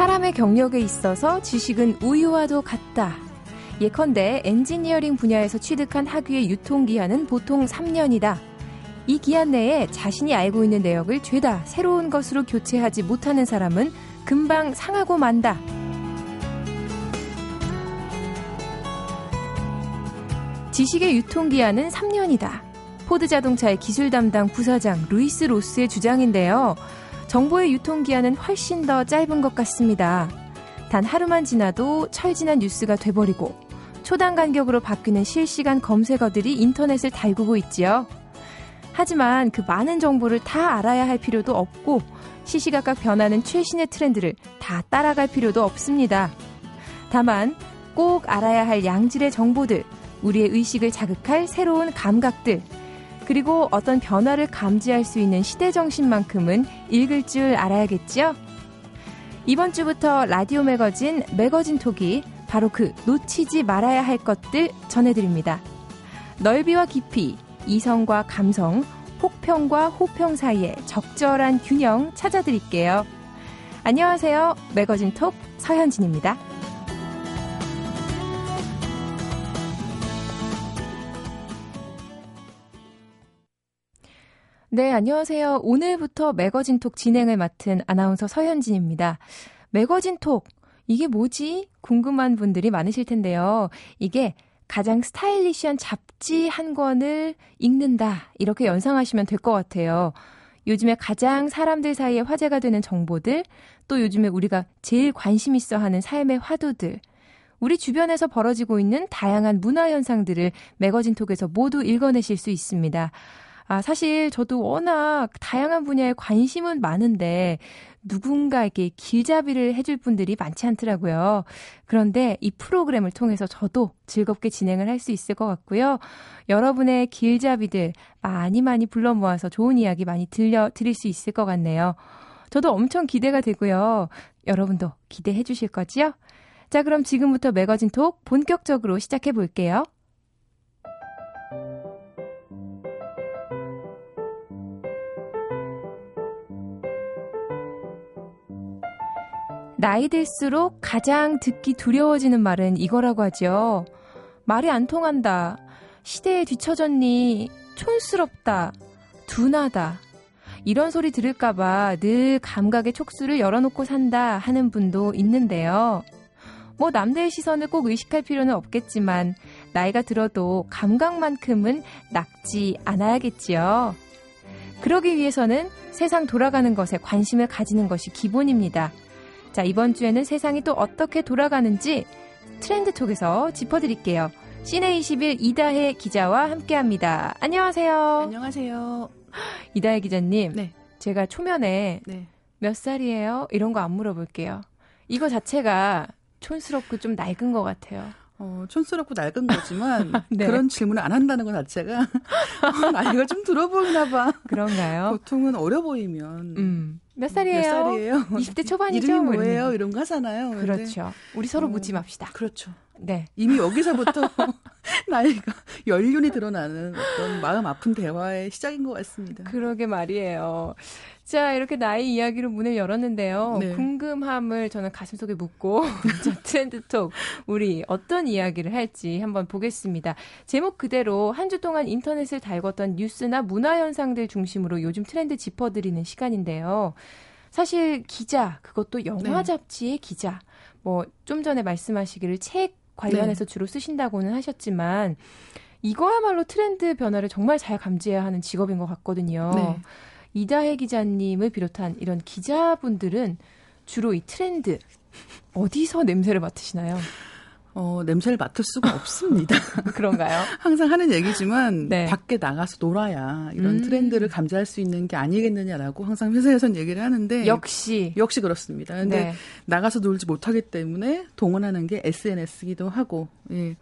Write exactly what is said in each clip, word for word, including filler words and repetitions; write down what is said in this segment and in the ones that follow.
사람의 경력에 있어서 지식은 우유와도 같다. 예컨대 엔지니어링 분야에서 취득한 학위의 유통기한은 보통 삼 년이다. 이 기한 내에 자신이 알고 있는 내역을 죄다 새로운 것으로 교체하지 못하는 사람은 금방 상하고 만다. 지식의 유통기한은 삼 년이다. 포드 자동차의 기술 담당 부사장 루이스 로스의 주장인데요. 정보의 유통기한은 훨씬 더 짧은 것 같습니다. 단 하루만 지나도 철지난 뉴스가 돼버리고 초당 간격으로 바뀌는 실시간 검색어들이 인터넷을 달구고 있지요. 하지만 그 많은 정보를 다 알아야 할 필요도 없고 시시각각 변하는 최신의 트렌드를 다 따라갈 필요도 없습니다. 다만 꼭 알아야 할 양질의 정보들, 우리의 의식을 자극할 새로운 감각들, 그리고 어떤 변화를 감지할 수 있는 시대정신만큼은 읽을 줄 알아야겠죠? 이번 주부터 라디오 매거진 매거진톡이 바로 그 놓치지 말아야 할 것들 전해드립니다. 넓이와 깊이, 이성과 감성, 혹평과 호평 사이의 적절한 균형 찾아드릴게요. 안녕하세요. 매거진톡 서현진입니다. 네, 안녕하세요. 오늘부터 매거진톡 진행을 맡은 아나운서 서현진입니다. 매거진톡, 이게 뭐지? 궁금한 분들이 많으실 텐데요. 이게 가장 스타일리시한 잡지 한 권을 읽는다, 이렇게 연상하시면 될 것 같아요. 요즘에 가장 사람들 사이에 화제가 되는 정보들, 또 요즘에 우리가 제일 관심 있어 하는 삶의 화두들, 우리 주변에서 벌어지고 있는 다양한 문화 현상들을 매거진톡에서 모두 읽어내실 수 있습니다. 아, 사실 저도 워낙 다양한 분야에 관심은 많은데 누군가에게 길잡이를 해줄 분들이 많지 않더라고요. 그런데 이 프로그램을 통해서 저도 즐겁게 진행을 할 수 있을 것 같고요. 여러분의 길잡이들 많이 많이 불러 모아서 좋은 이야기 많이 들려드릴 수 있을 것 같네요. 저도 엄청 기대가 되고요. 여러분도 기대해 주실 거지요? 자, 그럼 지금부터 매거진톡 본격적으로 시작해 볼게요. 나이 들수록 가장 듣기 두려워지는 말은 이거라고 하죠. 말이 안 통한다, 시대에 뒤처졌니, 촌스럽다, 둔하다. 이런 소리 들을까봐 늘 감각의 촉수를 열어놓고 산다 하는 분도 있는데요. 뭐 남들의 시선을 꼭 의식할 필요는 없겠지만 나이가 들어도 감각만큼은 낙지 않아야겠지요. 그러기 위해서는 세상 돌아가는 것에 관심을 가지는 것이 기본입니다. 자, 이번 주에는 세상이 또 어떻게 돌아가는지 트렌드톡에서 짚어드릴게요. 씨네 이십일 이다혜 기자와 함께합니다. 안녕하세요. 안녕하세요. 이다혜 기자님, 네. 제가 초면에 네. 몇 살이에요? 이런 거 안 물어볼게요. 이거 자체가 촌스럽고 좀 낡은 것 같아요. 어, 촌스럽고 낡은 거지만 네. 그런 질문을 안 한다는 것 자체가 나이가 좀 들어 보이나 봐. 그런가요? 보통은 어려 보이면 음. 몇 살이에요? 몇 살이에요? 이십 대 초반이죠? 이름이 뭐예요? 이런 거 하잖아요. 그렇죠. 우리 서로 어, 묻지 맙시다. 그렇죠. 네. 이미 여기서부터 나이가 연륜이 드러나는 어떤 마음 아픈 대화의 시작인 것 같습니다. 그러게 말이에요. 자, 이렇게 나이 이야기로 문을 열었는데요. 네. 궁금함을 저는 가슴속에 묻고 트렌드톡 우리 어떤 이야기를 할지 한번 보겠습니다. 제목 그대로 한 주 동안 인터넷을 달궜던 뉴스나 문화 현상들 중심으로 요즘 트렌드 짚어드리는 시간인데요. 사실 기자, 그것도 영화 잡지의 네. 기자, 뭐 좀 전에 말씀하시기를 책 관련해서 네. 주로 쓰신다고는 하셨지만 이거야말로 트렌드 변화를 정말 잘 감지해야 하는 직업인 것 같거든요. 네. 이다혜 기자님을 비롯한 이런 기자분들은 주로 이 트렌드 어디서 냄새를 맡으시나요? 어, 냄새를 맡을 수가 없습니다. 그런가요? 항상 하는 얘기지만 네. 밖에 나가서 놀아야 이런 음. 트렌드를 감지할 수 있는 게 아니겠느냐라고 항상 회사에서는 얘기를 하는데 역시 역시 그렇습니다. 그런데 네. 나가서 놀지 못하기 때문에 동원하는 게 에스엔에스이기도 하고 예.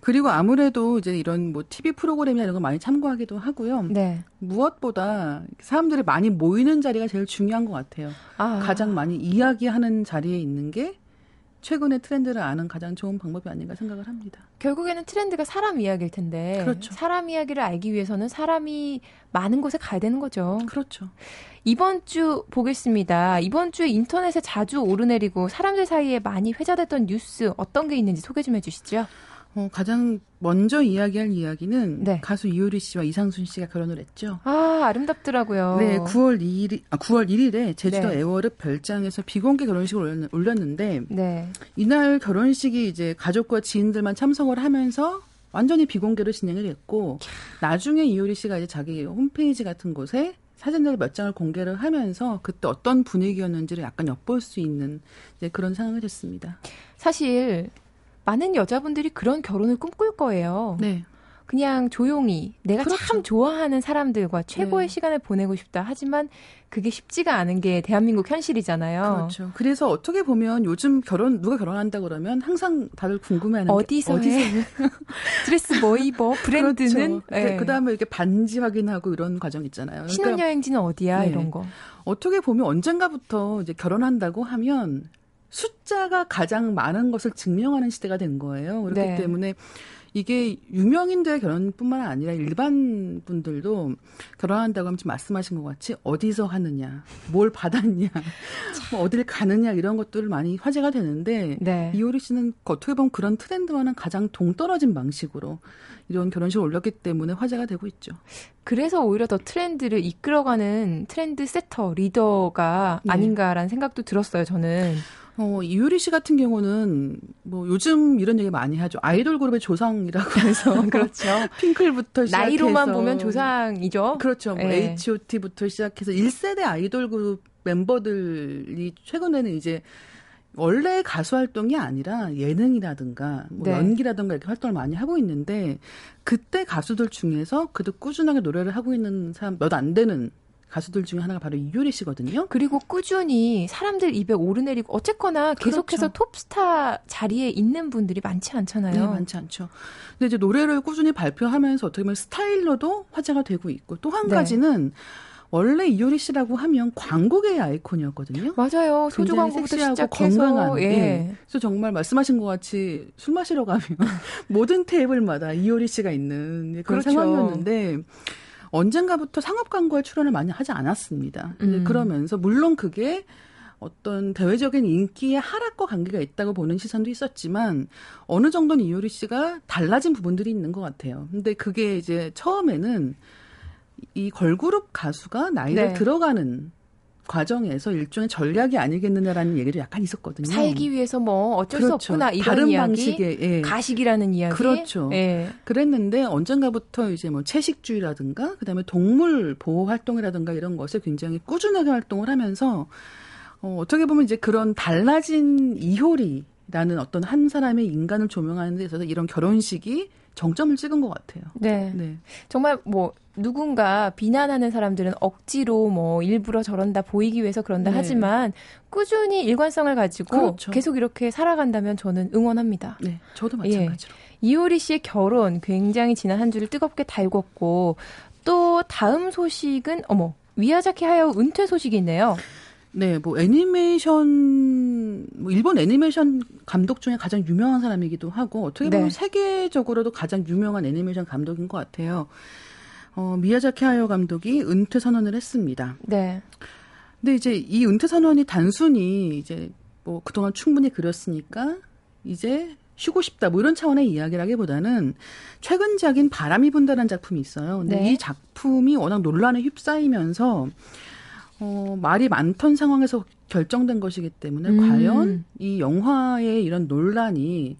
그리고 아무래도 이제 이런 뭐 티비 프로그램이나 이런 거 많이 참고하기도 하고요. 네. 무엇보다 사람들이 많이 모이는 자리가 제일 중요한 것 같아요. 아. 가장 많이 이야기하는 자리에 있는 게 최근의 트렌드를 아는 가장 좋은 방법이 아닌가 생각을 합니다. 결국에는 트렌드가 사람 이야기일 텐데 그렇죠. 사람 이야기를 알기 위해서는 사람이 많은 곳에 가야 되는 거죠. 그렇죠. 이번 주 보겠습니다. 이번 주에 인터넷에 자주 오르내리고 사람들 사이에 많이 회자됐던 뉴스 어떤 게 있는지 소개 좀 해주시죠. 어, 가장 먼저 이야기할 이야기는 네. 가수 이효리 씨와 이상순 씨가 결혼을 했죠. 아, 아름답더라고요. 네, 구월 이일, 아, 구월 일일에 제주도 네. 애월읍 별장에서 비공개 결혼식을 올렸는데 네. 이날 결혼식이 이제 가족과 지인들만 참석을 하면서 완전히 비공개로 진행을 했고 캬. 나중에 이효리 씨가 이제 자기 홈페이지 같은 곳에 사진들 몇 장을 공개를 하면서 그때 어떤 분위기였는지를 약간 엿볼 수 있는 이제 그런 상황이 됐습니다. 사실 많은 여자분들이 그런 결혼을 꿈꿀 거예요. 네. 그냥 조용히 내가 그렇죠. 참 좋아하는 사람들과 최고의 네. 시간을 보내고 싶다. 하지만 그게 쉽지가 않은 게 대한민국 현실이잖아요. 그렇죠. 그래서 어떻게 보면 요즘 결혼 누가 결혼한다 그러면 항상 다들 궁금해하는 어디서 게, 해? 어디서 해? 드레스 뭐 입어? 브랜드는? 그렇죠. 네. 그다음에 이렇게 반지 확인하고 이런 과정 있잖아요. 그러니까, 신혼여행지는 어디야? 네. 이런 거. 어떻게 보면 언젠가부터 이제 결혼한다고 하면 숫자가 가장 많은 것을 증명하는 시대가 된 거예요. 그렇기 네. 때문에 이게 유명인들의 결혼뿐만 아니라 일반 분들도 결혼한다고 하면 지금 말씀하신 것 같이 어디서 하느냐, 뭘 받았냐, 뭐 어딜 가느냐 이런 것들 많이 화제가 되는데 네. 이효리 씨는 어떻게 보면 그런 트렌드와는 가장 동떨어진 방식으로 이런 결혼식을 올렸기 때문에 화제가 되고 있죠. 그래서 오히려 더 트렌드를 이끌어가는 트렌드 세터, 리더가 네. 아닌가라는 생각도 들었어요, 저는. 어, 이효리 씨 같은 경우는 뭐 요즘 이런 얘기 많이 하죠. 아이돌 그룹의 조상이라고 해서 그렇죠. 핑클부터 시작해서 나이로만 보면 조상이죠. 그렇죠. 뭐 네. 에이치 오 티부터 시작해서 일 세대 아이돌 그룹 멤버들이 최근에는 이제 원래 가수 활동이 아니라 예능이라든가 뭐 네. 연기라든가 이렇게 활동을 많이 하고 있는데 그때 가수들 중에서 그래도 꾸준하게 노래를 하고 있는 사람 몇 안 되는 가수들 중에 하나가 바로 이효리 씨거든요. 그리고 꾸준히 사람들 입에 오르내리고 어쨌거나 계속해서 그렇죠. 톱스타 자리에 있는 분들이 많지 않잖아요. 네, 많지 않죠. 근데 이제 노래를 꾸준히 발표하면서 어떻게 보면 스타일러도 화제가 되고 있고 또 한 네. 가지는 원래 이효리 씨라고 하면 광고계의 아이콘이었거든요. 맞아요. 소주 광고부터 시작해서 건강한. 예. 예. 그래서 정말 말씀하신 것 같이 술 마시러 가면 모든 테이블마다 이효리 씨가 있는 그런 그렇죠. 상황이었는데 언젠가부터 상업 광고에 출연을 많이 하지 않았습니다. 음. 그러면서 물론 그게 어떤 대외적인 인기의 하락과 관계가 있다고 보는 시선도 있었지만 어느 정도는 이효리 씨가 달라진 부분들이 있는 것 같아요. 근데 그게 이제 처음에는 이 걸그룹 가수가 나이를 네. 들어가는 과정에서 일종의 전략이 아니겠느냐라는 얘기도 약간 있었거든요. 살기 위해서 뭐 어쩔 그렇죠. 수 없구나 이런 다른 이야기, 방식의, 예. 가식이라는 이야기. 그렇죠. 예. 그랬는데 언젠가부터 이제 뭐 채식주의라든가 그다음에 동물 보호 활동이라든가 이런 것에 굉장히 꾸준하게 활동을 하면서 어, 어떻게 보면 이제 그런 달라진 이효리라는 어떤 한 사람의 인간을 조명하는 데 있어서 이런 결혼식이 정점을 찍은 것 같아요. 네. 네. 정말 뭐 누군가 비난하는 사람들은 억지로 뭐 일부러 저런다 보이기 위해서 그런다 네. 하지만 꾸준히 일관성을 가지고 그렇죠. 계속 이렇게 살아간다면 저는 응원합니다. 네. 저도 마찬가지로. 예. 이효리 씨의 결혼 굉장히 지난 한 주를 뜨겁게 달궜고 또 다음 소식은 어머 미야자키 하야오 은퇴 소식이 있네요. 네, 뭐 애니메이션, 뭐 일본 애니메이션 감독 중에 가장 유명한 사람이기도 하고 어떻게 보면 네. 세계적으로도 가장 유명한 애니메이션 감독인 것 같아요. 어, 미야자키 하야오 감독이 은퇴 선언을 했습니다. 네. 근데 이제 이 은퇴 선언이 단순히 이제 뭐 그동안 충분히 그렸으니까 이제 쉬고 싶다 뭐 이런 차원의 이야기라기보다는 최근작인 바람이 분다라는 작품이 있어요. 근데 네. 이 작품이 워낙 논란에 휩싸이면서 어, 말이 많던 상황에서 결정된 것이기 때문에 음. 과연 이 영화의 이런 논란이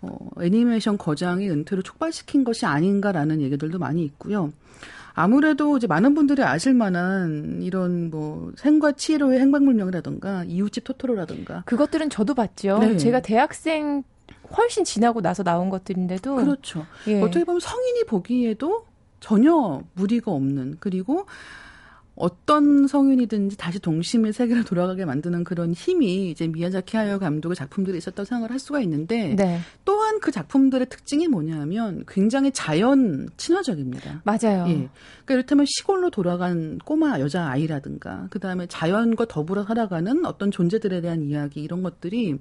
어, 애니메이션 거장의 은퇴를 촉발시킨 것이 아닌가라는 얘기들도 많이 있고요. 아무래도 이제 많은 분들이 아실 만한 이런 뭐 생과 치히로의 행방불명이라든가 이웃집 토토로라든가 그것들은 저도 봤죠. 네. 제가 대학생 훨씬 지나고 나서 나온 것들인데도 그렇죠. 예. 어떻게 보면 성인이 보기에도 전혀 무리가 없는 그리고 어떤 성인이든지 다시 동심의 세계로 돌아가게 만드는 그런 힘이 이제 미야자키 하야오 감독의 작품들이 있었다고 생각을 할 수가 있는데 네. 또한 그 작품들의 특징이 뭐냐면 굉장히 자연 친화적입니다. 맞아요. 예. 그러니까 이를테면 시골로 돌아간 꼬마 여자 아이라든가 그다음에 자연과 더불어 살아가는 어떤 존재들에 대한 이야기 이런 것들이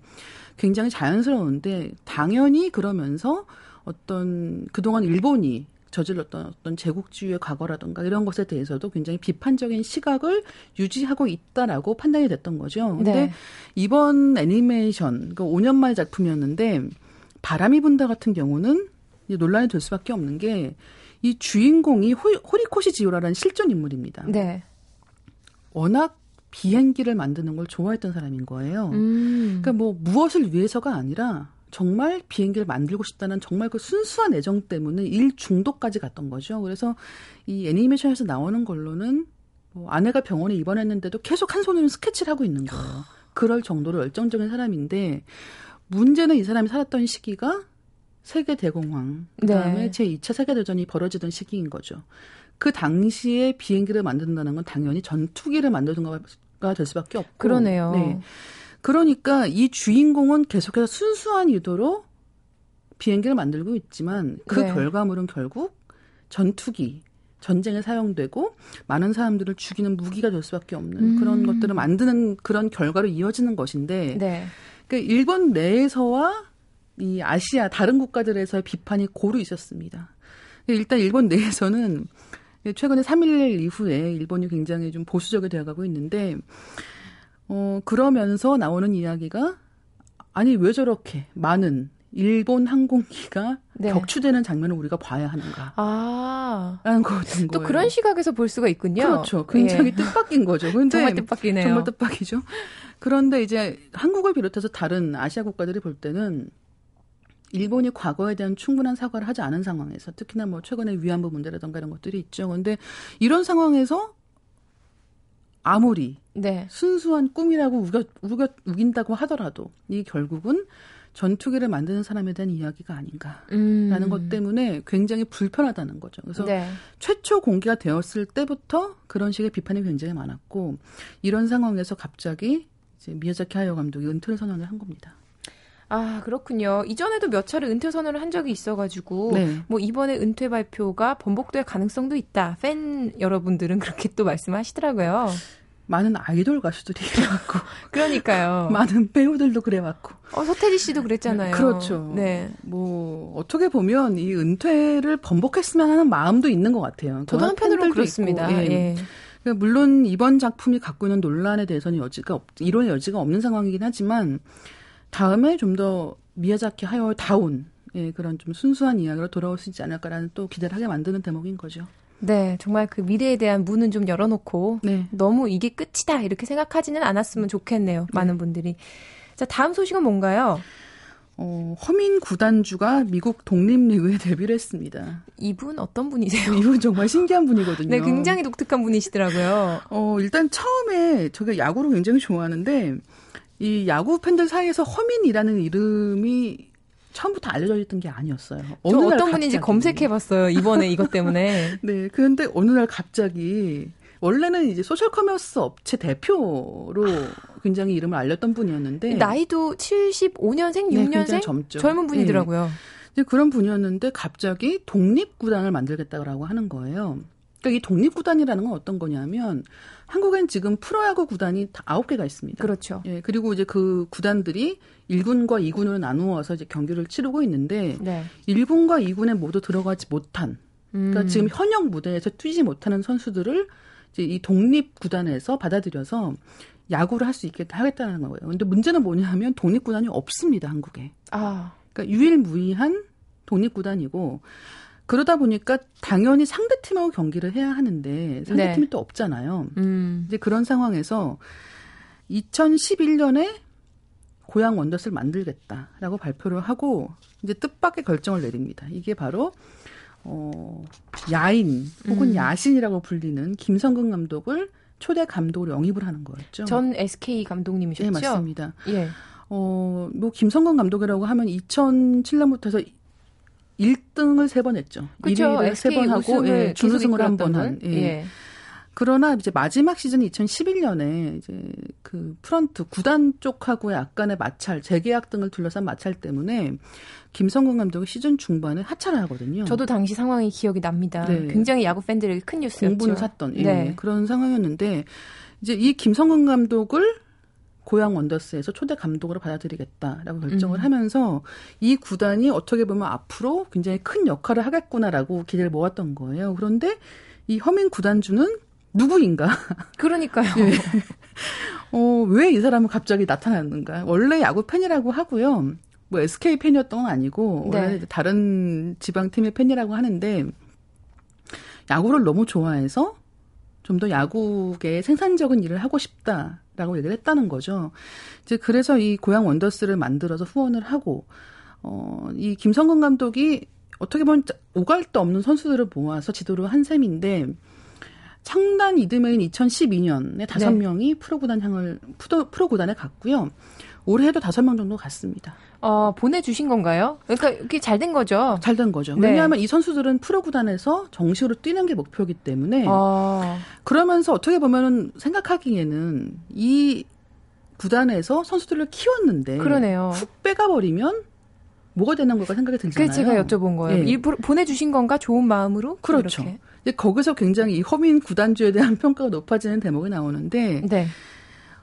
굉장히 자연스러운데 당연히 그러면서 어떤 그동안 일본이 저질렀던 어떤 제국주의의 과거라든가 이런 것에 대해서도 굉장히 비판적인 시각을 유지하고 있다라고 판단이 됐던 거죠. 근데 네. 이번 애니메이션, 그 오 년 말 작품이었는데 바람이 분다 같은 경우는 이제 논란이 될 수밖에 없는 게 이 주인공이 호, 호리코시 지오라라는 실존 인물입니다. 네. 워낙 비행기를 만드는 걸 좋아했던 사람인 거예요. 음. 그러니까 뭐 무엇을 위해서가 아니라 정말 비행기를 만들고 싶다는 정말 그 순수한 애정 때문에 일 중독까지 갔던 거죠. 그래서 이 애니메이션에서 나오는 걸로는 뭐 아내가 병원에 입원했는데도 계속 한 손으로 스케치를 하고 있는 거예요. 그럴 정도로 열정적인 사람인데 문제는 이 사람이 살았던 시기가 세계대공황, 그다음에 네. 제이 차 세계대전이 벌어지던 시기인 거죠. 그 당시에 비행기를 만든다는 건 당연히 전투기를 만들던가가 될 수밖에 없고. 그러네요. 네. 그러니까 이 주인공은 계속해서 순수한 의도로 비행기를 만들고 있지만 그 네. 결과물은 결국 전투기, 전쟁에 사용되고 많은 사람들을 죽이는 무기가 될 수밖에 없는 음. 그런 것들을 만드는 그런 결과로 이어지는 것인데 네. 그러니까 일본 내에서와 이 아시아 다른 국가들에서의 비판이 고루 있었습니다. 일단 일본 내에서는 최근에 삼 일일 이후에 일본이 굉장히 좀 보수적이 되어가고 있는데 어, 그러면서 나오는 이야기가, 아니, 왜 저렇게 많은 일본 항공기가 네. 격추되는 장면을 우리가 봐야 하는가. 아. 라는 거거든요. 또 거예요. 그런 시각에서 볼 수가 있군요. 그렇죠. 굉장히 예. 뜻밖인 거죠. 근데 정말 뜻밖이네요. 정말 뜻밖이죠. 그런데 이제 한국을 비롯해서 다른 아시아 국가들이 볼 때는 일본이 과거에 대한 충분한 사과를 하지 않은 상황에서 특히나 뭐 최근에 위안부 문제라던가 이런 것들이 있죠. 근데 이런 상황에서 아무리 네. 순수한 꿈이라고 우겨, 우겨, 우긴다고 하더라도 이 결국은 전투기를 만드는 사람에 대한 이야기가 아닌가라는 음. 것 때문에 굉장히 불편하다는 거죠. 그래서 네. 최초 공개가 되었을 때부터 그런 식의 비판이 굉장히 많았고 이런 상황에서 갑자기 이제 미야자키 하야오 감독이 은퇴를 선언을 한 겁니다. 아, 그렇군요. 이전에도 몇 차례 은퇴 선언을 한 적이 있어가지고 네. 뭐 이번에 은퇴 발표가 번복될 가능성도 있다. 팬 여러분들은 그렇게 또 말씀하시더라고요. 많은 아이돌 가수들이 그래왔고 그러니까요. 많은 배우들도 그래왔고 어, 서태지 씨도 그랬잖아요. 그렇죠. 네. 뭐 어떻게 보면 이 은퇴를 번복했으면 하는 마음도 있는 것 같아요. 저도 한편으로는 그렇습니다. 있고, 예. 예. 그러니까 물론 이번 작품이 갖고 있는 논란에 대해서는 여지가 없, 이론의 여지가 없는 상황이긴 하지만 다음에 좀 더 미야자키 하야오 다운 예, 그런 좀 순수한 이야기로 돌아올 수 있지 않을까라는 또 기대를 하게 만드는 대목인 거죠. 네, 정말 그 미래에 대한 문은 좀 열어놓고 네. 너무 이게 끝이다 이렇게 생각하지는 않았으면 좋겠네요. 많은 네. 분들이. 자, 다음 소식은 뭔가요? 어, 허민 구단주가 미국 독립리그에 데뷔를 했습니다. 이분 어떤 분이세요? 이분 정말 신기한 분이거든요. 네, 굉장히 독특한 분이시더라고요. 어, 일단 처음에 저가 야구를 굉장히 좋아하는데 이 야구 팬들 사이에서 허민이라는 이름이 처음부터 알려져 있던 게 아니었어요. 어느 저 날 어떤 분인지 검색해봤어요. 이번에 이것 때문에. 네, 그런데 어느 날 갑자기 원래는 이제 소셜 커머스 업체 대표로 굉장히 이름을 알렸던 분이었는데 나이도 칠십오 년생, 육 년생 네, 젊죠. 젊은 분이더라고요. 네, 그런 분이었는데 갑자기 독립구단을 만들겠다고 하는 거예요. 그러니까 이 독립구단이라는 건 어떤 거냐면 한국엔 지금 프로야구 구단이 아홉 개가 있습니다. 그렇죠. 예, 그리고 이제 그 구단들이 일 군과 이 군으로 나누어서 이제 경기를 치르고 있는데 네. 일 군과 이 군에 모두 들어가지 못한 그러니까 음. 지금 현역 무대에서 뛰지 못하는 선수들을 이제 이 독립구단에서 받아들여서 야구를 할 수 있게 하겠다는 거예요. 그런데 문제는 뭐냐면 독립구단이 없습니다. 한국에. 아. 그러니까 유일무이한 독립구단이고 그러다 보니까 당연히 상대팀하고 경기를 해야 하는데 상대팀이 네. 또 없잖아요. 음. 이제 그런 상황에서 이천십일 년에 고양 원더스를 만들겠다라고 발표를 하고 이제 뜻밖의 결정을 내립니다. 이게 바로 어, 야인 혹은 음. 야신이라고 불리는 김성근 감독을 초대 감독으로 영입을 하는 거였죠. 전 에스케이 감독님이셨죠? 네, 맞습니다. 예. 어, 뭐 김성근 감독이라고 하면 이천칠 년부터 해서 일 등을 세 번 했죠. 그렇죠. 에스케이 세 번 하고 예, 준우승을 한 번 한. 예. 예. 그러나 이제 마지막 시즌이 이천십일 년에 이제 그 프런트 구단 쪽하고의 약간의 마찰, 재계약 등을 둘러싼 마찰 때문에 김성근 감독이 시즌 중반에 하차를 하거든요. 저도 당시 상황이 기억이 납니다. 네. 굉장히 야구 팬들에게 큰 뉴스였죠. 공분을 샀던 예, 네. 그런 상황이었는데 이제 이 김성근 감독을 고양 원더스에서 초대 감독으로 받아들이겠다라고 결정을 음. 하면서 이 구단이 어떻게 보면 앞으로 굉장히 큰 역할을 하겠구나라고 기대를 모았던 거예요. 그런데 이 허민 구단주는 누구인가? 그러니까요. 네. 어, 왜 이 사람은 갑자기 나타났는가? 원래 야구 팬이라고 하고요. 뭐 에스케이 팬이었던 건 아니고 네. 원래 다른 지방팀의 팬이라고 하는데 야구를 너무 좋아해서 좀 더 야구계의 생산적인 일을 하고 싶다. 라고 얘기를 했다는 거죠. 이제 그래서 이 고양 원더스를 만들어서 후원을 하고, 어, 이 김성근 감독이 어떻게 보면 오갈 데 없는 선수들을 모아서 지도를 한 셈인데, 창단 이듬해인 이천십이 년에 다섯 네. 명이 프로구단 향을, 프로, 프로구단에 갔고요. 올해도 다섯 명 정도 갔습니다. 어, 보내주신 건가요? 그러니까 이게 잘 된 거죠? 잘 된 거죠. 네. 왜냐하면 이 선수들은 프로구단에서 정식으로 뛰는 게 목표이기 때문에 어. 그러면서 어떻게 보면 생각하기에는 이 구단에서 선수들을 키웠는데 그러네요. 훅 빼가버리면 뭐가 되는 걸까 생각이 들잖아요. 그래서 제가 여쭤본 거예요. 네. 일부러 보내주신 건가? 좋은 마음으로? 그렇죠. 이제 거기서 굉장히 이 허민 구단주에 대한 평가가 높아지는 대목이 나오는데 네.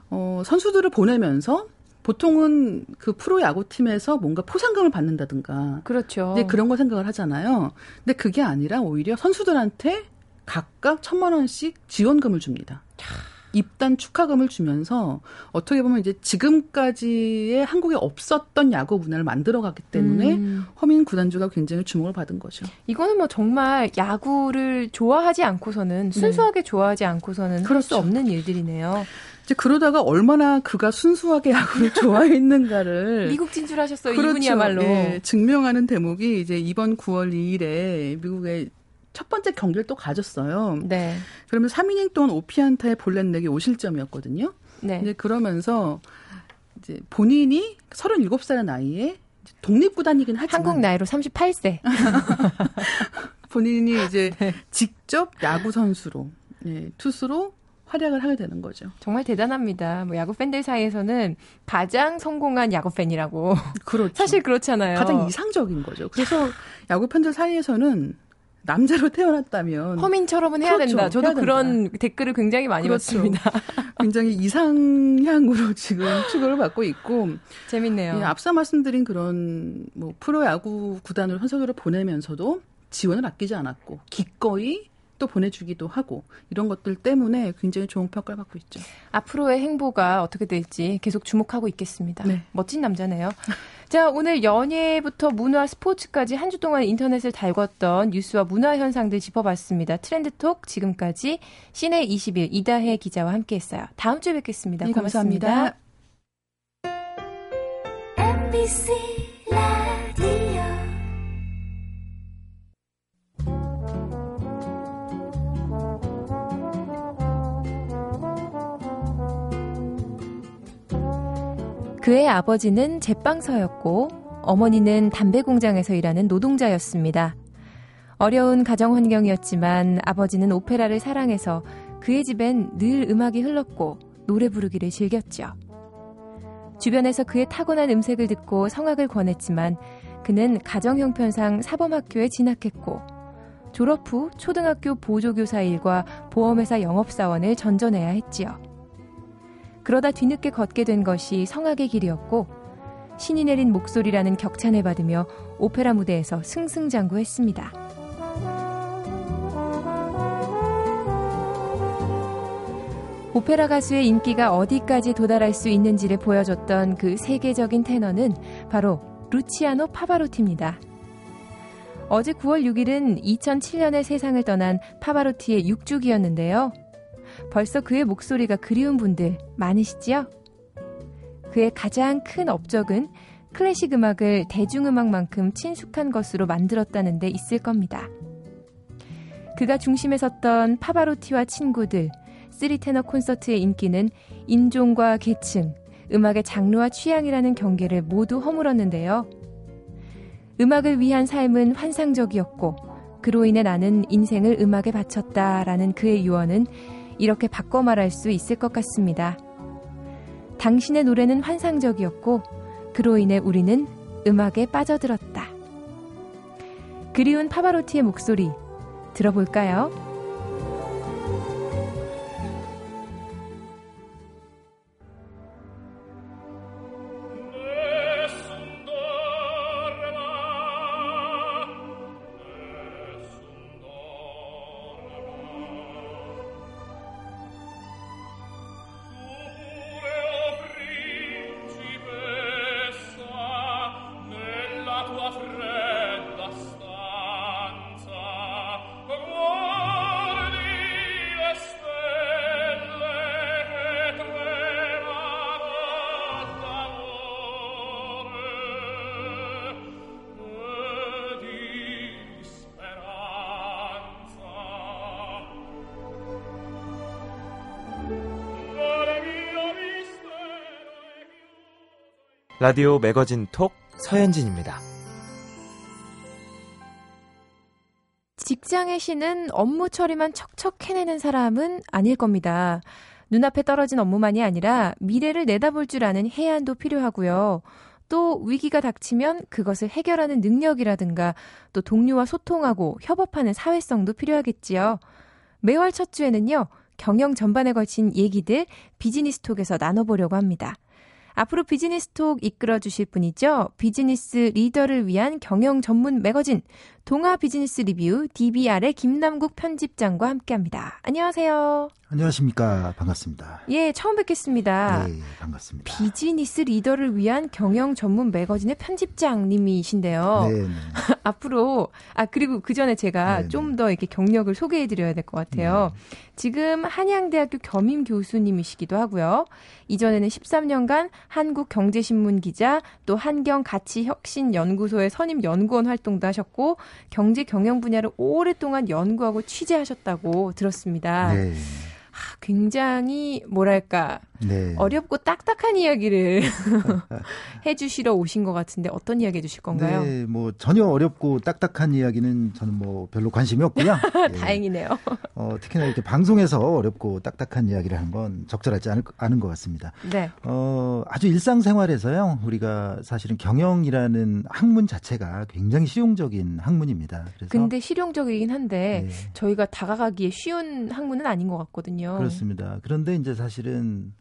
어, 선수들을 보내면서 보통은 그 프로야구팀에서 뭔가 포상금을 받는다든가. 그렇죠. 이제 그런 거 생각을 하잖아요. 근데 그게 아니라 오히려 선수들한테 각각 천만 원씩 지원금을 줍니다. 입단 축하금을 주면서 어떻게 보면 이제 지금까지의 한국에 없었던 야구 문화를 만들어갔기 때문에 음. 허민 구단주가 굉장히 주목을 받은 거죠. 이거는 뭐 정말 야구를 좋아하지 않고서는 순수하게 네. 좋아하지 않고서는 그럴 수 없는 일들이네요. 이제 그러다가 얼마나 그가 순수하게 야구를 좋아했는가를 미국 진출하셨어요. 그렇죠. 이분이야말로 네, 증명하는 대목이 이제 이번 구월 이일에 미국의 첫 번째 경기를 또 가졌어요. 네. 그러면 삼 이닝 동안 오피안타에 볼넷 네 개 오실점이었거든요. 네. 이제 그러면서 이제 본인이 서른일곱 살의 나이에 독립구단이긴 하지만 한국 나이로 서른여덟 세 본인이 이제 네. 직접 야구 선수로 네, 투수로 활약을 하게 되는 거죠. 정말 대단합니다. 뭐 야구 팬들 사이에서는 가장 성공한 야구 팬이라고. 그렇죠. 사실 그렇잖아요. 가장 이상적인 거죠. 그래서 야구 팬들 사이에서는 남자로 태어났다면 허민처럼은 해야 그렇죠. 된다. 저도 해야 그런 된다. 댓글을 굉장히 많이 그렇죠. 봤습니다. 굉장히 이상향으로 지금 추구를 받고 있고 재밌네요. 예, 앞서 말씀드린 그런 뭐 프로야구 구단을 선수들을 보내면서도 지원을 아끼지 않았고 기꺼이 또 보내주기도 하고 이런 것들 때문에 굉장히 좋은 평가를 받고 있죠. 앞으로의 행보가 어떻게 될지 계속 주목하고 있겠습니다. 네. 멋진 남자네요. 자, 오늘 연예부터 문화, 스포츠까지 한 주 동안 인터넷을 달궜던 뉴스와 문화 현상들 짚어봤습니다. 트렌드톡 지금까지 시네이십일 이다혜 기자와 함께했어요. 다음 주에 뵙겠습니다. 네, 고맙습니다. 감사합니다. 그의 아버지는 제빵서였고 어머니는 담배 공장에서 일하는 노동자였습니다. 어려운 가정 환경이었지만 아버지는 오페라를 사랑해서 그의 집엔 늘 음악이 흘렀고 노래 부르기를 즐겼죠. 주변에서 그의 타고난 음색을 듣고 성악을 권했지만 그는 가정 형편상 사범학교에 진학했고 졸업 후 초등학교 보조교사 일과 보험회사 영업사원을 전전해야 했지요. 그러다 뒤늦게 걷게 된 것이 성악의 길이었고 신이 내린 목소리라는 격찬을 받으며 오페라 무대에서 승승장구했습니다. 오페라 가수의 인기가 어디까지 도달할 수 있는지를 보여줬던 그 세계적인 테너는 바로 루치아노 파바로티입니다. 어제 구월 육일은 이천칠 년에 세상을 떠난 파바로티의 육 주기였는데요. 벌써 그의 목소리가 그리운 분들 많으시지요? 그의 가장 큰 업적은 클래식 음악을 대중음악만큼 친숙한 것으로 만들었다는 데 있을 겁니다. 그가 중심에 섰던 파바로티와 친구들, 쓰리테너 콘서트의 인기는 인종과 계층, 음악의 장르와 취향이라는 경계를 모두 허물었는데요. 음악을 위한 삶은 환상적이었고 그로 인해 나는 인생을 음악에 바쳤다라는 그의 유언은 이렇게 바꿔 말할 수 있을 것 같습니다. 당신의 노래는 환상적이었고 그로 인해 우리는 음악에 빠져들었다. 그리운 파바로티의 목소리 들어볼까요? 라디오 매거진 톡 서현진입니다. 직장의 신은 업무 처리만 척척 해내는 사람은 아닐 겁니다. 눈앞에 떨어진 업무만이 아니라 미래를 내다볼 줄 아는 해안도 필요하고요. 또 위기가 닥치면 그것을 해결하는 능력이라든가 또 동료와 소통하고 협업하는 사회성도 필요하겠지요. 매월 첫 주에는요. 경영 전반에 걸친 얘기들 비즈니스 톡에서 나눠보려고 합니다. 앞으로 비즈니스 톡 이끌어주실 분이죠. 비즈니스 리더를 위한 경영 전문 매거진 동아 비즈니스 리뷰 디비알의 김남국 편집장과 함께합니다. 안녕하세요. 안녕하십니까. 반갑습니다. 예, 처음 뵙겠습니다. 네, 반갑습니다. 비즈니스 리더를 위한 경영 전문 매거진의 편집장님이신데요. 네. 네. 앞으로 아 그리고 그 전에 제가 네, 좀 더 이렇게 경력을 소개해드려야 될 것 같아요. 네. 지금 한양대학교 겸임 교수님이시기도 하고요. 이전에는 십삼 년간 한국경제신문 기자, 또 한경가치혁신연구소의 선임 연구원 활동도 하셨고 경제 경영 분야를 오랫동안 연구하고 취재하셨다고 들었습니다. 네. 아, 굉장히 뭐랄까 네, 어렵고 딱딱한 이야기를 해주시러 오신 것 같은데 어떤 이야기 해주실 건가요? 네, 뭐 전혀 어렵고 딱딱한 이야기는 저는 뭐 별로 관심이 없고요. 네. 다행이네요. 어, 특히나 이렇게 방송에서 어렵고 딱딱한 이야기를 하는 건 적절하지 않을, 않은 것 같습니다. 네. 어, 아주 일상생활에서요, 우리가 사실은 경영이라는 학문 자체가 굉장히 실용적인 학문입니다. 그래서 근데 실용적이긴 한데 네, 저희가 다가가기에 쉬운 학문은 아닌 것 같거든요. 그렇습니다. 그런데 이제 사실은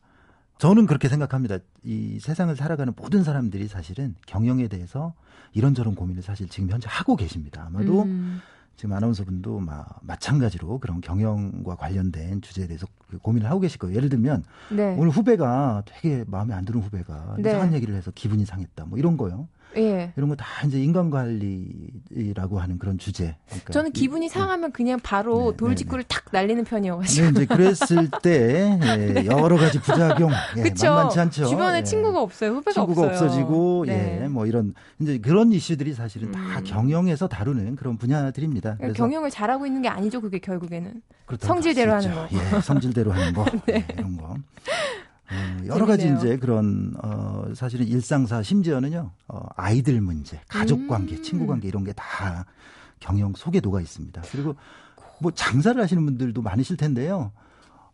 저는 그렇게 생각합니다. 이 세상을 살아가는 모든 사람들이 사실은 경영에 대해서 이런저런 고민을 사실 지금 현재 하고 계십니다. 아마도 음. 지금 아나운서분도 마, 마찬가지로 그런 경영과 관련된 주제에 대해서 고민을 하고 계실 거예요. 예를 들면 네, 오늘 후배가 되게 마음에 안 드는 후배가 네, 이상한 얘기를 해서 기분이 상했다. 뭐 이런 거요. 예. 이런 거 다 이제 인간관리라고 하는 그런 주제. 그러니까 저는 기분이 이, 상하면 그냥 바로 네, 돌직구를 네, 네, 탁 날리는 편이어가지고. 네, 이제 그랬을 때 예, 네, 여러 가지 부작용. 예, 그쵸? 만만치 않죠. 주변에 예, 친구가 없어요. 후배가 친구가 없어요. 없어지고 네, 예, 뭐 이런 이제 그런 이슈들이 사실은 음. 다 경영에서 다루는 그런 분야들입니다. 그래서 경영을 잘하고 있는 게 아니죠. 그게 결국에는 성질대로 하는 거. 예, 성질대로 하는 거. 네. 예, 이런 거. 어, 여러 재밌네요. 가지 이제 그런 어, 사실은 일상사 심지어는요 어, 아이들 문제, 가족 관계, 음. 친구 관계 이런 게 다 경영 속에 녹아 있습니다. 그리고 뭐 장사를 하시는 분들도 많으실 텐데요.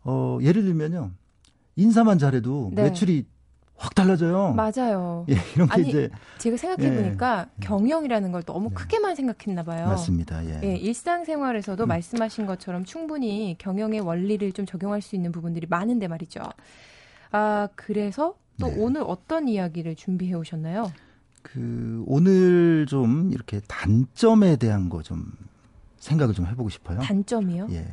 어, 예를 들면요 인사만 잘해도 네, 매출이 확 달라져요. 맞아요. 예, 이런 게 아니, 이제 제가 생각해 보니까 예, 경영이라는 걸 너무 네, 크게만 생각했나 봐요. 맞습니다. 예, 예 일상생활에서도 음. 말씀하신 것처럼 충분히 경영의 원리를 좀 적용할 수 있는 부분들이 많은데 말이죠. 아, 그래서 또 네, 오늘 어떤 이야기를 준비해 오셨나요? 그, 오늘 좀 이렇게 단점에 대한 거 좀 생각을 좀 해보고 싶어요. 단점이요? 예.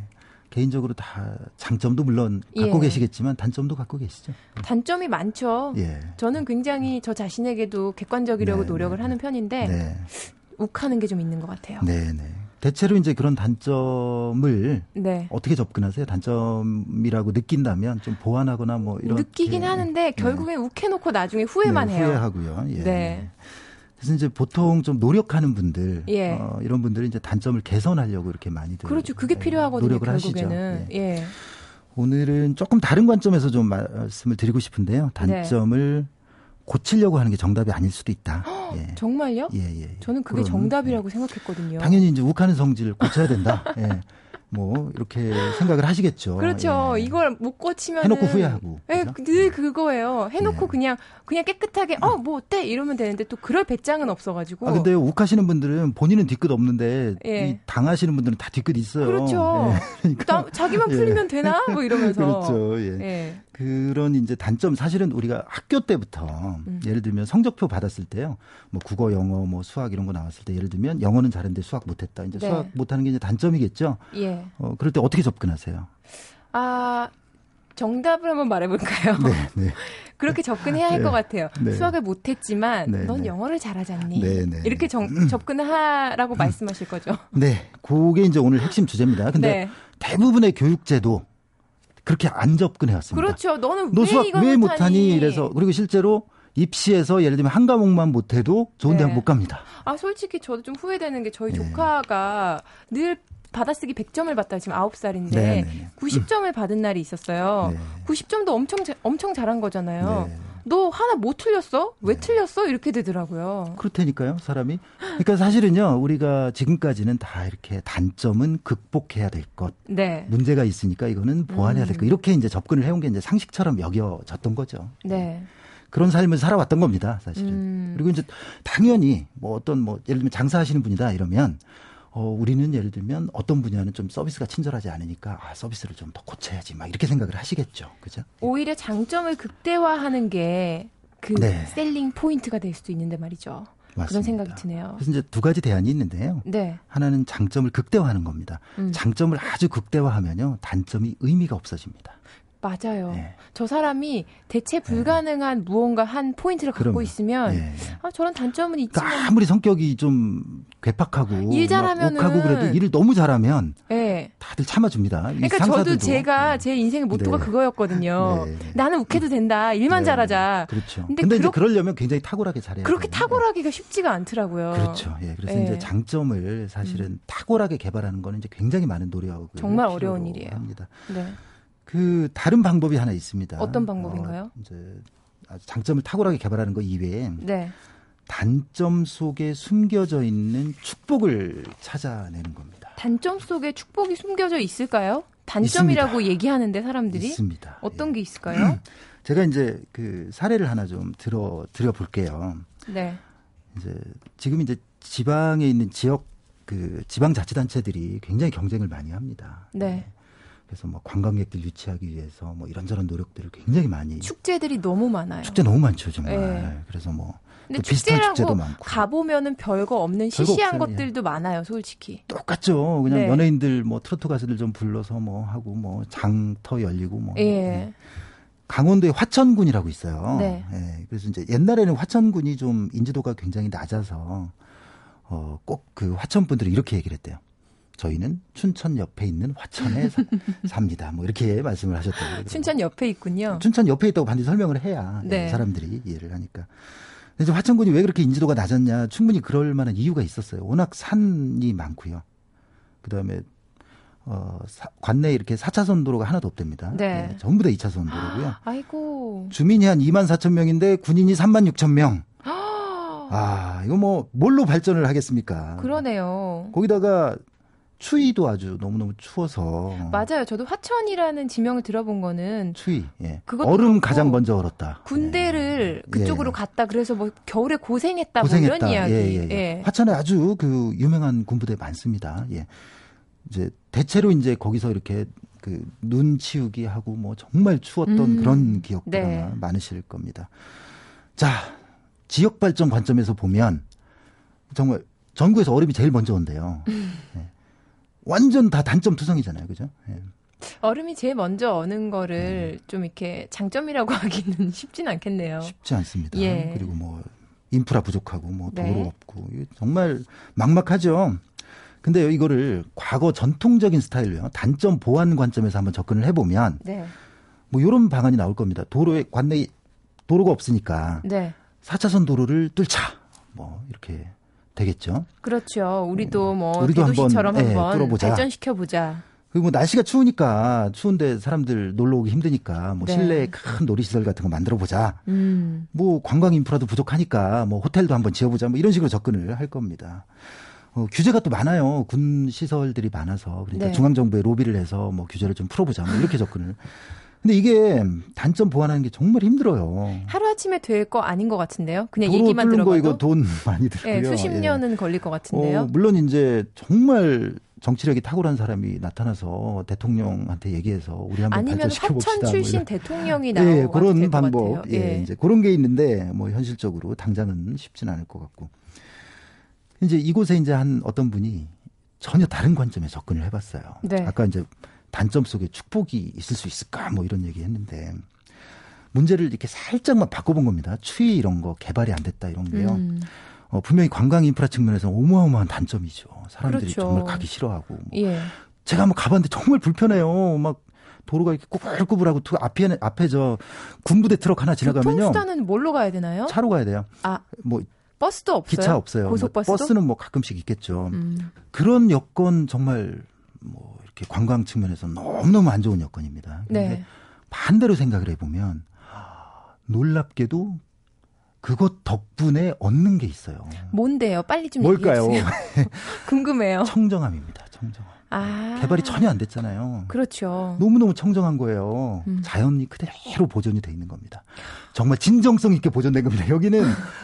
개인적으로 다 장점도 물론 갖고 예, 계시겠지만 단점도 갖고 계시죠? 단점이 많죠. 예. 저는 굉장히 저 자신에게도 객관적이려고 네, 노력을 네, 하는 편인데, 네, 욱하는 게 좀 있는 것 같아요. 네네. 네. 대체로 이제 그런 단점을 네, 어떻게 접근하세요? 단점이라고 느낀다면 좀 보완하거나 뭐 이런. 느끼긴 예, 하는데 결국엔 네, 욱해놓고 나중에 후회만 네, 해요. 후회하고요. 예. 네. 그래서 이제 보통 좀 노력하는 분들, 예, 어, 이런 분들은 이제 단점을 개선하려고 이렇게 많이들. 그렇죠. 그게 필요하거든요. 노력을 결국에는. 하시죠. 예. 예. 오늘은 조금 다른 관점에서 좀 말씀을 드리고 싶은데요. 단점을 네, 고치려고 하는 게 정답이 아닐 수도 있다. 허, 예. 정말요? 예, 예. 저는 그게 그런, 정답이라고 예, 생각했거든요. 당연히 이제 욱하는 성질을 고쳐야 된다. 예. 뭐 이렇게 생각을 하시겠죠. 그렇죠. 예. 이걸 못 고치면 해놓고 후회하고. 예, 그렇죠? 늘 그거예요. 해놓고 예. 그냥 그냥 깨끗하게 어 뭐 어때 이러면 되는데 또 그럴 배짱은 없어가지고. 아 근데 욱하시는 분들은 본인은 뒤끝 없는데 예. 이 당하시는 분들은 다 뒤끝 있어요. 그렇죠. 예. 그러니까. 나, 자기만 풀리면 예. 되나 뭐 이러면서. 그렇죠. 예. 예. 그런 이제 단점 사실은 우리가 학교 때부터 음. 예를 들면 성적표 받았을 때요, 뭐 국어, 영어, 뭐 수학 이런 거 나왔을 때 예를 들면 영어는 잘했는데 수학 못했다. 이제 네. 수학 못하는 게 이제 단점이겠죠. 예. 어, 그럴 때 어떻게 접근하세요? 아 정답을 한번 말해볼까요? 네, 네. 그렇게 접근해야 할 것 네, 같아요. 네. 수학을 못했지만 네, 넌 네. 영어를 잘하잖니. 네, 네. 이렇게 정, 접근하라고 음. 말씀하실 거죠. 네, 그게 이제 오늘 핵심 주제입니다. 근데 네. 대부분의 교육제도 그렇게 안 접근해 왔습니다. 그렇죠. 너는 너 왜 수학 이걸 왜 못하니? 이래서 그리고 실제로 입시에서 예를 들면 한 과목만 못해도 좋은 네. 대학 못 갑니다. 아 솔직히 저도 좀 후회되는 게 저희 네. 조카가 늘 받아쓰기 백 점을 받다 지금 아홉 살인데 네네네. 구십 점을 받은 날이 있었어요. 네. 구십 점도 엄청 엄청 잘한 거잖아요. 네. 너 하나 못 틀렸어? 왜 네. 틀렸어? 이렇게 되더라고요. 그렇다니까요, 사람이. 그러니까 사실은요, 우리가 지금까지는 다 이렇게 단점은 극복해야 될 것, 네. 문제가 있으니까 이거는 보완해야 될 것, 이렇게 이제 접근을 해온 게 이제 상식처럼 여겨졌던 거죠. 네. 그런 삶을 살아왔던 겁니다, 사실은. 음. 그리고 이제 당연히 뭐 어떤 뭐 예를 들면 장사하시는 분이다 이러면 어, 우리는 예를 들면 어떤 분야는 좀 서비스가 친절하지 않으니까 아, 서비스를 좀 더 고쳐야지 막 이렇게 생각을 하시겠죠. 그죠? 오히려 장점을 극대화하는 게 그 네. 셀링 포인트가 될 수도 있는데 말이죠. 맞습니다. 그런 생각이 드네요. 그래서 이제 두 가지 대안이 있는데요. 네. 하나는 장점을 극대화하는 겁니다. 음. 장점을 아주 극대화하면요, 단점이 의미가 없어집니다. 맞아요. 네. 저 사람이 대체 불가능한 네. 무언가 한 포인트를 갖고 그럼요. 있으면 네. 아, 저런 단점은 있지만 그러니까 아무리 성격이 좀 괴팍하고 일 잘하면은 욱하고 그래도 일을 너무 잘하면 네. 다들 참아줍니다. 그러니까 저도 제가 네. 제 인생의 모토가 네. 그거였거든요. 네. 나는 욱해도 된다. 일만 네. 잘하자. 그렇죠. 근데, 근데 그러... 이제 그러려면 굉장히 탁월하게 잘해야 돼요. 그렇게 되는데. 탁월하기가 쉽지가 않더라고요. 그렇죠. 예. 그래서 네. 이제 장점을 사실은 음. 탁월하게 개발하는 거는 이제 굉장히 많은 노력을 정말 어려운 일이에요. 합니다. 네. 그 다른 방법이 하나 있습니다. 어떤 방법인가요? 어, 이제 장점을 탁월하게 개발하는 것 이외에 네. 단점 속에 숨겨져 있는 축복을 찾아내는 겁니다. 단점 속에 축복이 숨겨져 있을까요? 단점이라고 있습니다. 얘기하는데 사람들이 있습니다. 어떤 예. 게 있을까요? 제가 이제 그 사례를 하나 좀 들어 드려 볼게요. 네. 이제 지금 이제 지방에 있는 지역 그 지방 자치단체들이 굉장히 경쟁을 많이 합니다. 네. 그래서 뭐 관광객들 유치하기 위해서 뭐 이런저런 노력들을 굉장히 많이 축제들이 너무 많아요. 축제 너무 많죠 정말. 네. 그래서 뭐 근데 비슷한 축제도 많고 가보면은 별거 없는 시시한 별거 것들도 많아요 솔직히. 똑같죠. 그냥 네. 연예인들 뭐 트로트 가수들 좀 불러서 뭐 하고 뭐 장터 열리고 뭐. 예. 네. 강원도에 화천군이라고 있어요. 네. 네. 그래서 이제 옛날에는 화천군이 좀 인지도가 굉장히 낮아서 어 꼭 그 화천 분들이 이렇게 얘기를 했대요. 저희는 춘천 옆에 있는 화천에 사, 삽니다. 뭐 이렇게 말씀을 하셨다고요. 춘천 옆에 있군요. 춘천 옆에 있다고 반드시 설명을 해야 네. 사람들이 이해를 하니까. 근데 화천군이 왜 그렇게 인지도가 낮았냐? 충분히 그럴 만한 이유가 있었어요. 워낙 산이 많고요. 그다음에 어, 사, 관내에 이렇게 사 차선 도로가 하나도 없답니다. 네. 네, 전부 다 이 차선 도로고요. 아이고. 주민이 한 이만 사천 명인데 군인이 삼만 육천 명. 아, 이거 뭐 뭘로 발전을 하겠습니까? 그러네요. 거기다가 추위도 아주 너무너무 추워서. 맞아요. 저도 화천이라는 지명을 들어본 거는. 추위. 예. 얼음 가장 먼저 얼었다. 군대를 예. 그쪽으로 예. 갔다. 그래서 뭐 겨울에 고생했다. 고생했다. 뭐 이런 이야기. 예, 예, 예. 예. 화천에 아주 그 유명한 군부대 많습니다. 예. 이제 대체로 이제 거기서 이렇게 그 눈 치우기 하고 뭐 정말 추웠던 음, 그런 기억들 네. 아마 많으실 겁니다. 자, 지역 발전 관점에서 보면 정말 전국에서 얼음이 제일 먼저 온대요. 예. 완전 다 단점 투성이잖아요, 그죠? 예. 얼음이 제일 먼저 어는 거를 음. 좀 이렇게 장점이라고 하기는 쉽진 않겠네요. 쉽지 않습니다. 예. 그리고 뭐 인프라 부족하고 뭐 도로 네. 없고 정말 막막하죠. 근데 이거를 과거 전통적인 스타일로요, 단점 보완 관점에서 한번 접근을 해보면 네. 뭐 이런 방안이 나올 겁니다. 도로에 관내 도로가 없으니까 네. 사 차선 도로를 뚫자, 뭐 이렇게. 되겠죠. 그렇죠. 우리도 뭐 우리도 대도시처럼 한번, 한번, 예, 한번 발전시켜 보자. 그리고 뭐 날씨가 추우니까 추운데 사람들 놀러 오기 힘드니까 뭐 네. 실내에 큰 놀이시설 같은 거 만들어 보자. 음. 뭐 관광 인프라도 부족하니까 뭐 호텔도 한번 지어보자. 뭐 이런 식으로 접근을 할 겁니다. 어, 규제가 또 많아요. 군 시설들이 많아서. 그러니까 네. 중앙정부에 로비를 해서 뭐 규제를 좀 풀어보자. 뭐 이렇게 접근을. 근데 이게 단점 보완하는 게 정말 힘들어요. 하루아침에 될 거 아닌 것 같은데요. 그냥 얘기만 들어봐도. 거 이거 돈 많이 들고요. 네, 수십 년은 예. 걸릴 것 같은데요. 어, 물론 이제 정말 정치력이 탁월한 사람이 나타나서 대통령한테 얘기해서 우리 한번 발전시켜 봅시다. 아니면 화천 출신 뭐 대통령이 나오고 예, 그런 방법. 예, 예. 이제 그런 게 있는데 뭐 현실적으로 당장은 쉽진 않을 것 같고. 이제 이곳에 이제 한 어떤 분이 전혀 다른 관점에 접근을 해봤어요. 네. 아까 이제 단점 속에 축복이 있을 수 있을까 뭐 이런 얘기 했는데 문제를 이렇게 살짝만 바꿔본 겁니다. 추위 이런 거 개발이 안 됐다 이런 게요. 음. 어, 분명히 관광 인프라 측면에서는 어마어마한 단점이죠. 사람들이 그렇죠. 정말 가기 싫어하고. 뭐. 예. 제가 한번 가봤는데 정말 불편해요. 막 도로가 이렇게 꾸불꾸불하고 앞에 앞에 저 군부대 트럭 하나 지나가면요. 교통수단은 뭘로 가야 되나요? 차로 가야 돼요. 아, 뭐. 버스도 없어요? 기차 없어요. 고속버스도? 버스는 뭐 가끔씩 있겠죠. 음. 그런 여건 정말 뭐 이렇게 관광 측면에서 너무너무 안 좋은 여건입니다. 그런데 네. 반대로 생각을 해보면 놀랍게도 그것 덕분에 얻는 게 있어요. 뭔데요? 빨리 좀 뭘까요? 얘기해 주세요. 궁금해요. 청정함입니다. 청정함. 아. 개발이 전혀 안 됐잖아요. 그렇죠. 너무너무 청정한 거예요. 음. 자연이 그대로 보존이 돼 있는 겁니다. 정말 진정성 있게 보존된 겁니다. 여기는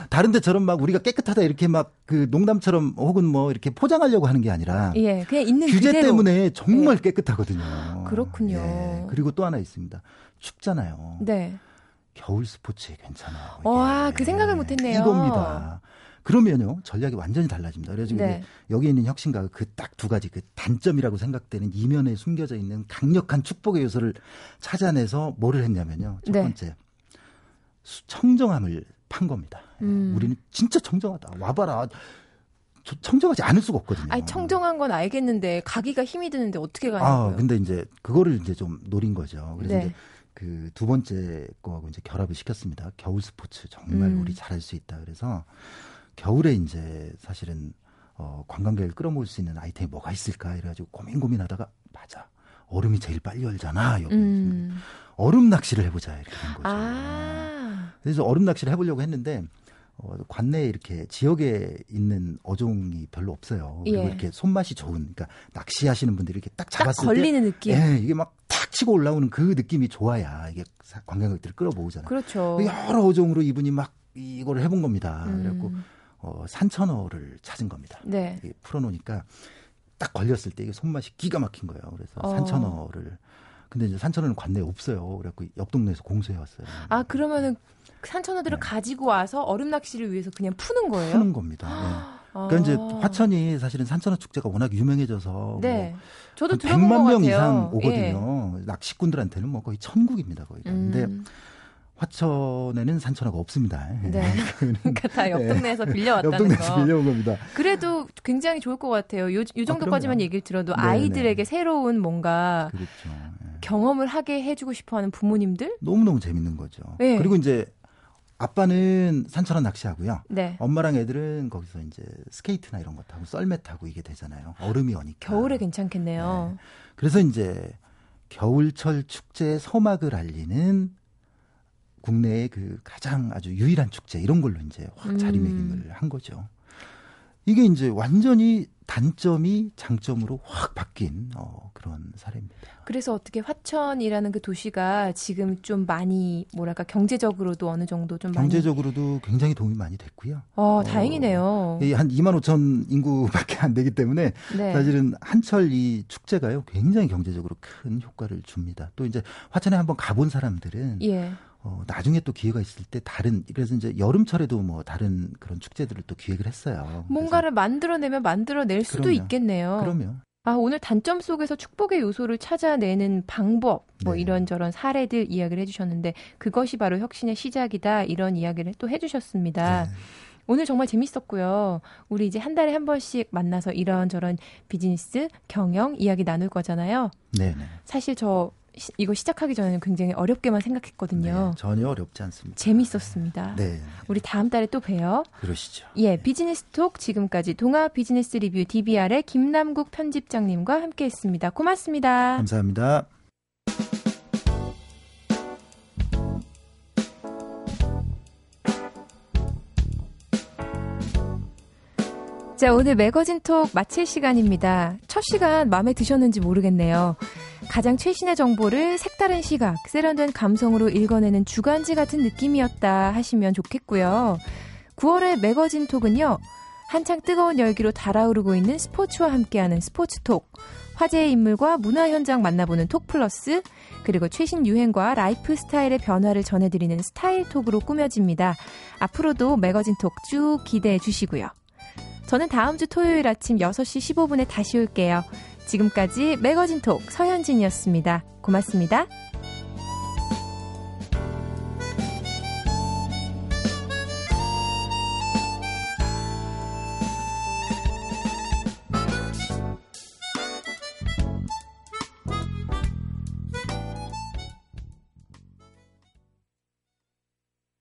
다른 데처럼 막 우리가 깨끗하다 이렇게 막 그 농담처럼 혹은 뭐 이렇게 포장하려고 하는 게 아니라 예, 그냥 있는 규제 그대로. 때문에 정말 예. 깨끗하거든요. 그렇군요. 예. 그리고 또 하나 있습니다. 춥잖아요. 네. 겨울 스포츠에 괜찮아요. 와, 그 생각을 못했네요. 이겁니다. 그러면요 전략이 완전히 달라집니다. 그래서 네. 여기 있는 혁신가가 그 딱 두 가지 그 단점이라고 생각되는 이면에 숨겨져 있는 강력한 축복의 요소를 찾아내서 뭐를 했냐면요. 첫 번째 네. 청정함을 판 겁니다. 음. 우리는 진짜 청정하다. 와봐라. 청정하지 않을 수가 없거든요. 아니, 청정한 건 알겠는데 가기가 힘이 드는데 어떻게 가냐고요. 아, 근데 이제 그거를 이제 좀 노린 거죠. 그래서 네. 이제 그 두 번째 거하고 이제 결합을 시켰습니다. 겨울 스포츠 정말 음. 우리 잘할 수 있다. 그래서 겨울에 이제 사실은 어, 관광객을 끌어모을 수 있는 아이템이 뭐가 있을까 이래가지고 고민 고민하다가 맞아 얼음이 제일 빨리 열잖아. 여기 음. 얼음 낚시를 해보자 이렇게 된 거죠. 아. 그래서 얼음 낚시를 해보려고 했는데 어, 관내에 이렇게 지역에 있는 어종이 별로 없어요. 그리고 예. 이렇게 손맛이 좋은, 그러니까 낚시하시는 분들이 이렇게 딱 잡았을 때 딱 걸리는 때, 느낌. 예, 이게 막 탁 치고 올라오는 그 느낌이 좋아야 이게 관광객들을 끌어모으잖아요. 그렇죠. 여러 어종으로 이분이 막 이걸 해본 겁니다. 음. 그래갖고 어, 산천어를 찾은 겁니다. 네. 풀어놓으니까 딱 걸렸을 때 이게 손맛이 기가 막힌 거예요. 그래서 어. 산천어를. 근데 이제 산천어는 관내에 없어요. 그래갖고 옆 동네에서 공수해 왔어요. 아, 그러면은 산천어들을 네. 가지고 와서 얼음 낚시를 위해서 그냥 푸는 거예요? 푸는 겁니다. 네. 그러니까 아. 이제 화천이 사실은 산천어 축제가 워낙 유명해져서 네. 뭐 저도 들어본 것 같아요. 백만 명 이상 오거든요. 예. 낚시꾼들한테는 뭐 거의 천국입니다. 거기가. 음. 근데 화천에는 산천어가 없습니다. 네. 그러니까 다 옆 동네에서 네. 빌려왔다는 거. 옆 동네에서 빌려온 겁니다. 그래도 굉장히 좋을 것 같아요. 요, 요 정도까지만 아, 얘기를 들어도 네네. 아이들에게 새로운 뭔가 그렇죠. 네. 경험을 하게 해주고 싶어하는 부모님들? 너무너무 재밌는 거죠. 네. 그리고 이제 아빠는 산천어 낚시하고요. 네. 엄마랑 애들은 거기서 이제 스케이트나 이런 거 타고 썰매 타고 이게 되잖아요. 얼음이 오니까. 겨울에 괜찮겠네요. 네. 그래서 이제 겨울철 축제의 서막을 알리는 국내의 그 가장 아주 유일한 축제 이런 걸로 이제 확 자리매김을 음. 한 거죠. 이게 이제 완전히 단점이 장점으로 확 바뀐 어, 그런 사례입니다. 그래서 어떻게 화천이라는 그 도시가 지금 좀 많이 뭐랄까 경제적으로도 어느 정도 좀 경제적으로도 많이... 굉장히 도움이 많이 됐고요. 어, 다행이네요. 어, 한 이만 오천 인구밖에 안 되기 때문에 네. 사실은 한철 이 축제가요 굉장히 경제적으로 큰 효과를 줍니다. 또 이제 화천에 한번 가본 사람들은. 예. 어, 나중에 또 기회가 있을 때 다른 그래서 이제 여름철에도 뭐 다른 그런 축제들을 또 기획을 했어요. 뭔가를 만들어내면 만들어낼 수도 그럼요. 있겠네요. 그럼요. 아, 오늘 단점 속에서 축복의 요소를 찾아내는 방법 뭐 네. 이런저런 사례들 이야기를 해주셨는데 그것이 바로 혁신의 시작이다 이런 이야기를 또 해주셨습니다. 네. 오늘 정말 재밌었고요. 우리 이제 한 달에 한 번씩 만나서 이런저런 비즈니스, 경영 이야기 나눌 거잖아요. 네. 사실 저 시, 이거 시작하기 전에는 굉장히 어렵게만 생각했거든요. 네, 전혀 어렵지 않습니다. 재밌었습니다. 네, 네. 우리 다음 달에 또 봬요. 그러시죠. 예, 네. 비즈니스 톡 지금까지 동아 비즈니스 리뷰 디비알의 김남국 편집장님과 함께했습니다. 고맙습니다. 감사합니다. 자, 오늘 매거진 톡 마칠 시간입니다. 첫 시간 마음에 드셨는지 모르겠네요. 가장 최신의 정보를 색다른 시각, 세련된 감성으로 읽어내는 주간지 같은 느낌이었다 하시면 좋겠고요. 구월의 매거진 톡은요, 한창 뜨거운 열기로 달아오르고 있는 스포츠와 함께하는 스포츠톡, 화제의 인물과 문화 현장 만나보는 톡플러스, 그리고 최신 유행과 라이프 스타일의 변화를 전해드리는 스타일톡으로 꾸며집니다. 앞으로도 매거진톡 쭉 기대해 주시고요. 저는 다음 주 토요일 아침 여섯 시 십오 분에 다시 올게요. 지금까지 매거진톡 서현진이었습니다. 고맙습니다.